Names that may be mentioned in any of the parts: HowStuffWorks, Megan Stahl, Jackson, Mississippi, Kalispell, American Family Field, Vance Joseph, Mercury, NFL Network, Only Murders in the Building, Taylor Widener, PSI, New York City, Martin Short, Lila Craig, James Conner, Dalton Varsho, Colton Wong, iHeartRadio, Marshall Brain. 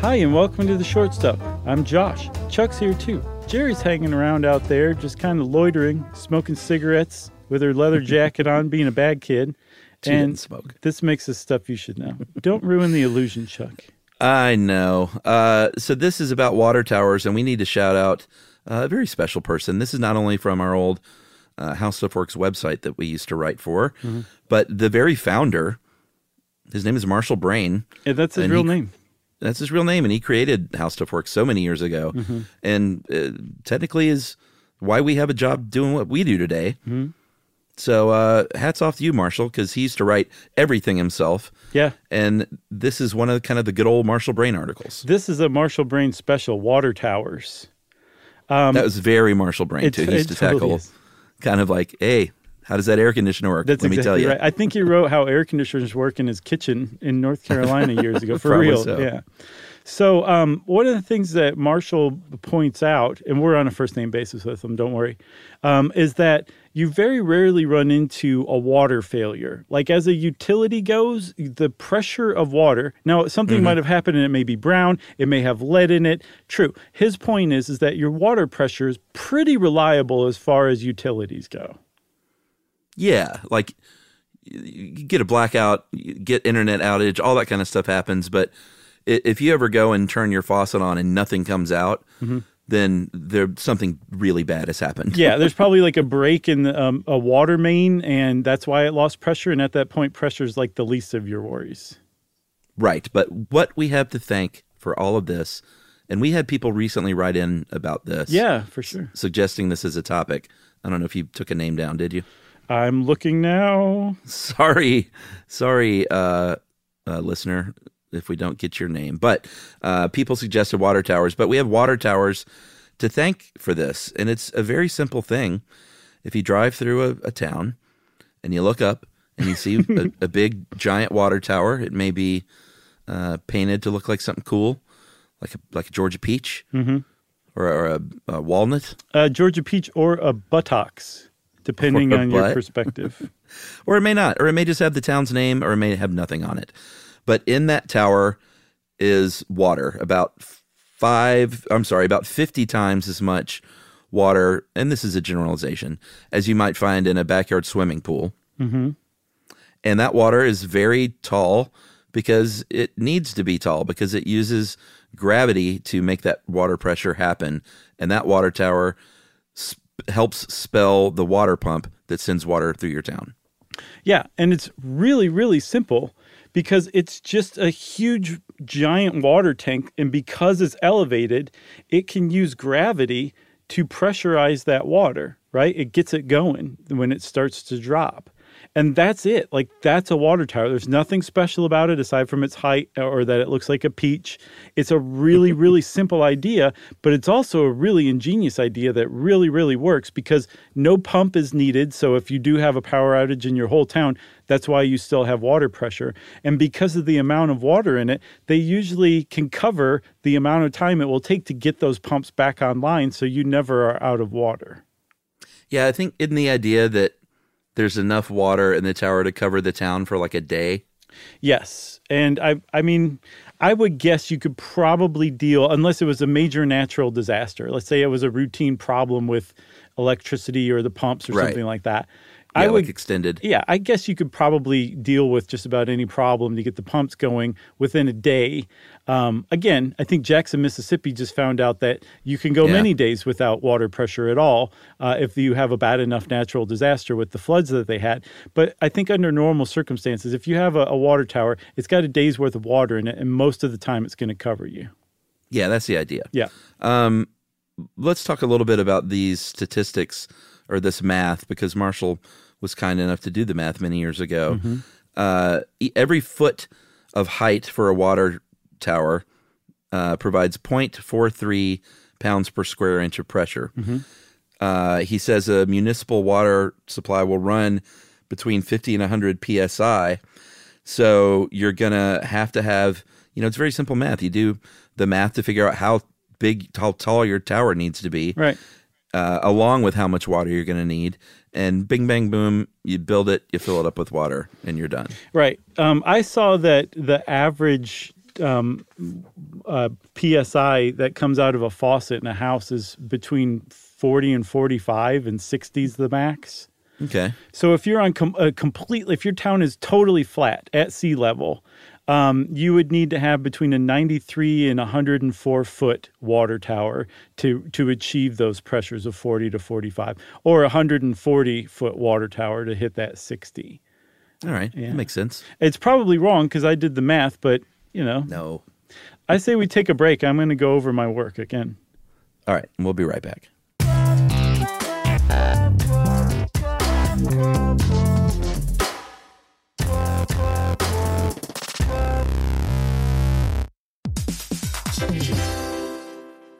Hi, and welcome to The Short Stuff. I'm Josh. Chuck's here, too. Jerry's hanging around out there, just kind of loitering, smoking cigarettes with her leather jacket on, being a bad kid. She didn't smoke. This makes us stuff you should know. Don't ruin the illusion, Chuck. I know. So this is about water towers, and we need to shout out a very special person. This is not only from our old HowStuffWorks website that we used to write for, but the very founder. His name is Marshall Brain. Yeah, that's his real name. That's his real name, and he created HowStuffWorks so many years ago, and technically is why we have a job doing what we do today. So hats off to you, Marshall, because he used to write everything himself. Yeah. And this is one of the, kind of the good old Marshall Brain articles. This is a Marshall Brain special, Water Towers. That was very Marshall Brain, too. He used to tackle kind of like, hey, how does that air conditioner work? That's Let me tell you. Right. I think he wrote how air conditioners work in his kitchen in North Carolina years ago. For real. So. Yeah. So one of the things that Marshall points out, and we're on a first-name basis with him, don't worry, is that you very rarely run into a water failure. Like as a utility goes, the pressure of water, now something might have happened and it may be brown, it may have lead in it. True. His point is that your water pressure is pretty reliable as far as utilities go. Yeah, like you get a blackout, you get internet outage, all that kind of stuff happens. But if you ever go and turn your faucet on and nothing comes out, then something really bad has happened. Yeah, there's probably like a break in a water main, and that's why it lost pressure. And at that point, pressure is like the least of your worries. Right. But what we have to thank for all of this, and we had people recently write in about this. Yeah, for sure. Suggesting this as a topic. I don't know if you took a name down, did you? I'm looking now. Sorry, listener, if we don't get your name. But people suggested water towers, but we have water towers to thank for this. And it's a very simple thing. If you drive through a town and you look up and you see a big, giant water tower, it may be painted to look like something cool, like a Georgia peach or a walnut. A Georgia peach or a buttocks, depending on your perspective. Or it may not. Or it may just have the town's name, or it may have nothing on it. But in that tower is water, about 50 times as much water, and this is a generalization, as you might find in a backyard swimming pool. And that water is very tall because it needs to be tall, because it uses gravity to make that water pressure happen. And that water tower helps spell the water pump that sends water through your town. Yeah, and it's really, really simple. Because it's just a huge, giant water tank, and because it's elevated, it can use gravity to pressurize that water, right? It gets it going when it starts to drop. And that's it. Like, that's a water tower. There's nothing special about it aside from its height or that it looks like a peach. It's a really, really simple idea, but it's also a really ingenious idea that really, really works because no pump is needed. So if you do have a power outage in your whole town, that's why you still have water pressure. And because of the amount of water in it, they usually can cover the amount of time it will take to get those pumps back online so you never are out of water. Yeah, I think in the idea that there's enough water in the tower to cover the town for like a day. Yes. And I mean, I would guess you could probably deal, unless it was a major natural disaster. Let's say it was a routine problem with electricity or the pumps or something like that. Yeah, I would, like extended. Yeah, I guess you could probably deal with just about any problem to get the pumps going within a day. Again, I think Jackson, Mississippi just found out that you can go many days without water pressure at all if you have a bad enough natural disaster with the floods that they had. But I think under normal circumstances, if you have a water tower, it's got a day's worth of water in it, and most of the time it's going to cover you. Yeah, that's the idea. Yeah. Let's talk a little bit about these statistics or this math, because Marshall was kind enough to do the math many years ago. Mm-hmm. Every foot of height for a water tower provides 0.43 pounds per square inch of pressure. Mm-hmm. He says a municipal water supply will run between 50 and 100 PSI. So you're going to have, you know, it's very simple math. You do the math to figure out how big, how tall your tower needs to be, right? Along with how much water you're going to need. And bing, bang, boom, you build it, you fill it up with water, and you're done. Right. I saw that the average PSI that comes out of a faucet in a house is between 40 and 45, and 60 is the max. Okay. So if you're on if your town is totally flat at sea level, you would need to have between a 93 and 104 foot water tower to achieve those pressures of 40 to 45, or a 140 foot water tower to hit that 60. All right. Yeah. That makes sense. It's probably wrong because I did the math, but you know. No. I say we take a break. I'm going to go over my work again. All right. And we'll be right back.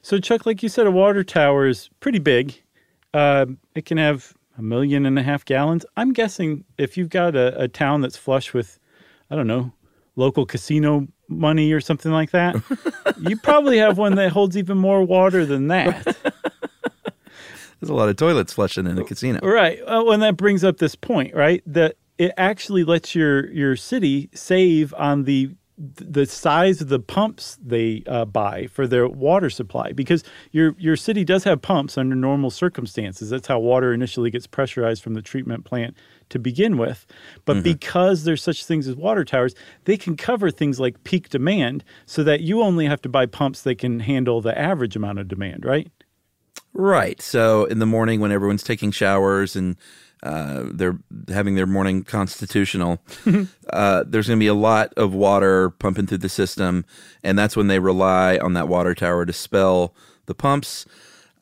So, Chuck, like you said, a water tower is pretty big. It can have 1.5 million gallons. I'm guessing if you've got a town that's flush with, I don't know, local casino money or something like that, you probably have one that holds even more water than that. There's a lot of toilets flushing in a casino. Right. Well, and that brings up this point, right, that it actually lets your city save on the size of the pumps they buy for their water supply, because your city does have pumps under normal circumstances. That's how water initially gets pressurized from the treatment plant to begin with. But because there's such things as water towers, they can cover things like peak demand so that you only have to buy pumps that can handle the average amount of demand, right? Right. So in the morning when everyone's taking showers and they're having their morning constitutional, there's going to be a lot of water pumping through the system, and that's when they rely on that water tower to spell the pumps.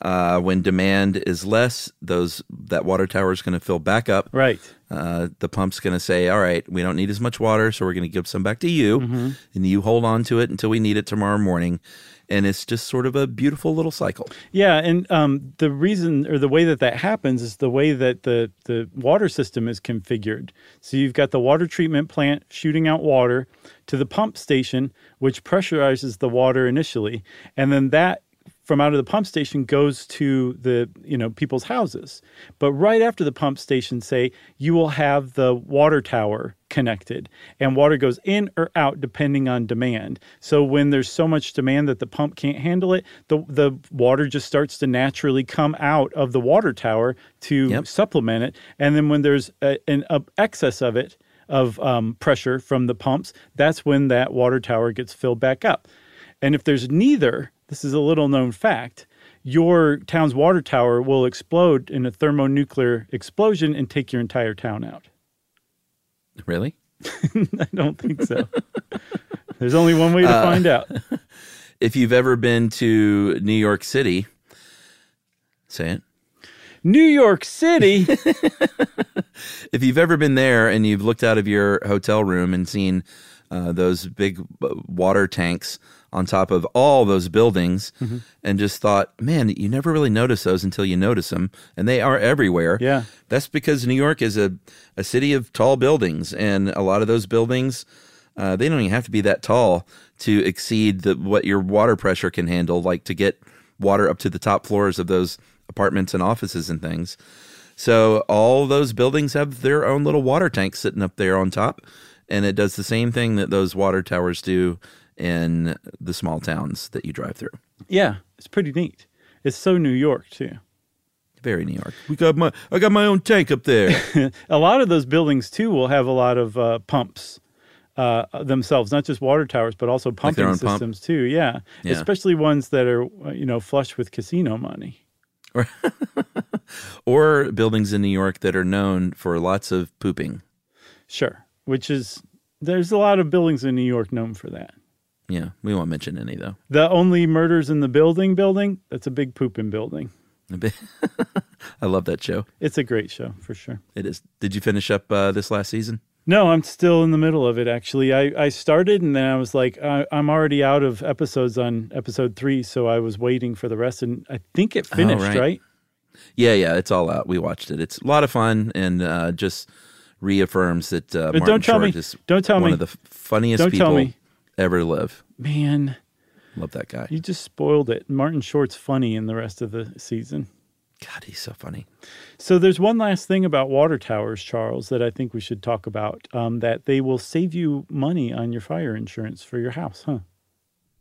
When demand is less, that water tower is going to fill back up. Right. The pump's going to say, all right, we don't need as much water, so we're going to give some back to you. Mm-hmm. And you hold on to it until we need it tomorrow morning. And it's just sort of a beautiful little cycle. Yeah, and the reason or the way that that happens is the way that the water system is configured. So you've got the water treatment plant shooting out water to the pump station, which pressurizes the water initially. And then that from out of the pump station goes to the, people's houses. But right after the pump station, say, you will have the water tower connected, and water goes in or out depending on demand. So when there's so much demand that the pump can't handle it, the water just starts to naturally come out of the water tower to supplement it. And then when there's an excess of it, of pressure from the pumps, that's when that water tower gets filled back up. And if there's neither, this is a little-known fact, your town's water tower will explode in a thermonuclear explosion and take your entire town out. Really? I don't think so. There's only one way to find out. If you've ever been to New York City, say it. New York City? If you've ever been there and you've looked out of your hotel room and seen those big water tanks on top of all those buildings, mm-hmm. and just thought, man, you never really notice those until you notice them, and they are everywhere. Yeah, that's because New York is a city of tall buildings, and a lot of those buildings, they don't even have to be that tall to exceed what your water pressure can handle, like to get water up to the top floors of those apartments and offices and things. So all those buildings have their own little water tanks sitting up there on top, and it does the same thing that those water towers do in the small towns that you drive through. Yeah, it's pretty neat. It's so New York, too. Very New York. I got my own tank up there. A lot of those buildings, too, will have a lot of pumps themselves, not just water towers, but also pumping systems, too. Yeah. Yeah, especially ones that are, flush with casino money. Or buildings in New York that are known for lots of pooping. Sure, there's a lot of buildings in New York known for that. Yeah, we won't mention any, though. The Only Murders in the Building, that's a big pooping building. I love that show. It's a great show, for sure. It is. Did you finish up this last season? No, I'm still in the middle of it, actually. I started, and then I was like, I'm already out of episodes on episode 3, so I was waiting for the rest, and I think it finished, right? Yeah, it's all out. We watched it. It's a lot of fun, and just reaffirms that Martin Short is one of the funniest people ever live. Man. Love that guy. You just spoiled it. Martin Short's funny in the rest of the season. God, he's so funny. So there's one last thing about water towers, Charles, that I think we should talk about, that they will save you money on your fire insurance for your house, huh?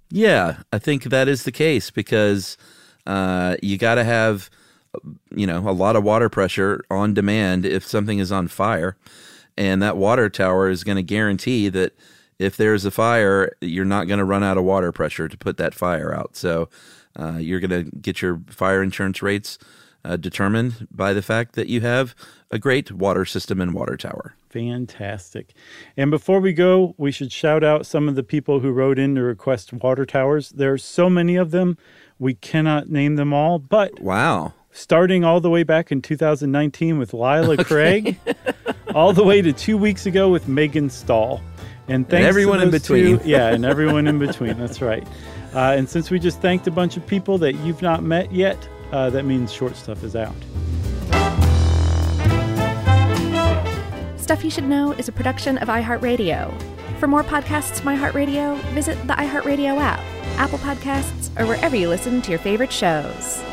Yeah, I think that is the case because you got to have, a lot of water pressure on demand if something is on fire. And that water tower is going to guarantee that if there's a fire, you're not going to run out of water pressure to put that fire out. So you're going to get your fire insurance rates determined by the fact that you have a great water system and water tower. Fantastic. And before we go, we should shout out some of the people who wrote in to request water towers. There are so many of them. We cannot name them all, but wow. Starting all the way back in 2019 with Lila Craig, all the way to 2 weeks ago with Megan Stahl. And thanks everyone in between. Yeah, and everyone in between. That's right. And since we just thanked a bunch of people that you've not met yet, that means Short Stuff is out. Stuff You Should Know is a production of iHeartRadio. For more podcasts from iHeartRadio, visit the iHeartRadio app, Apple Podcasts, or wherever you listen to your favorite shows.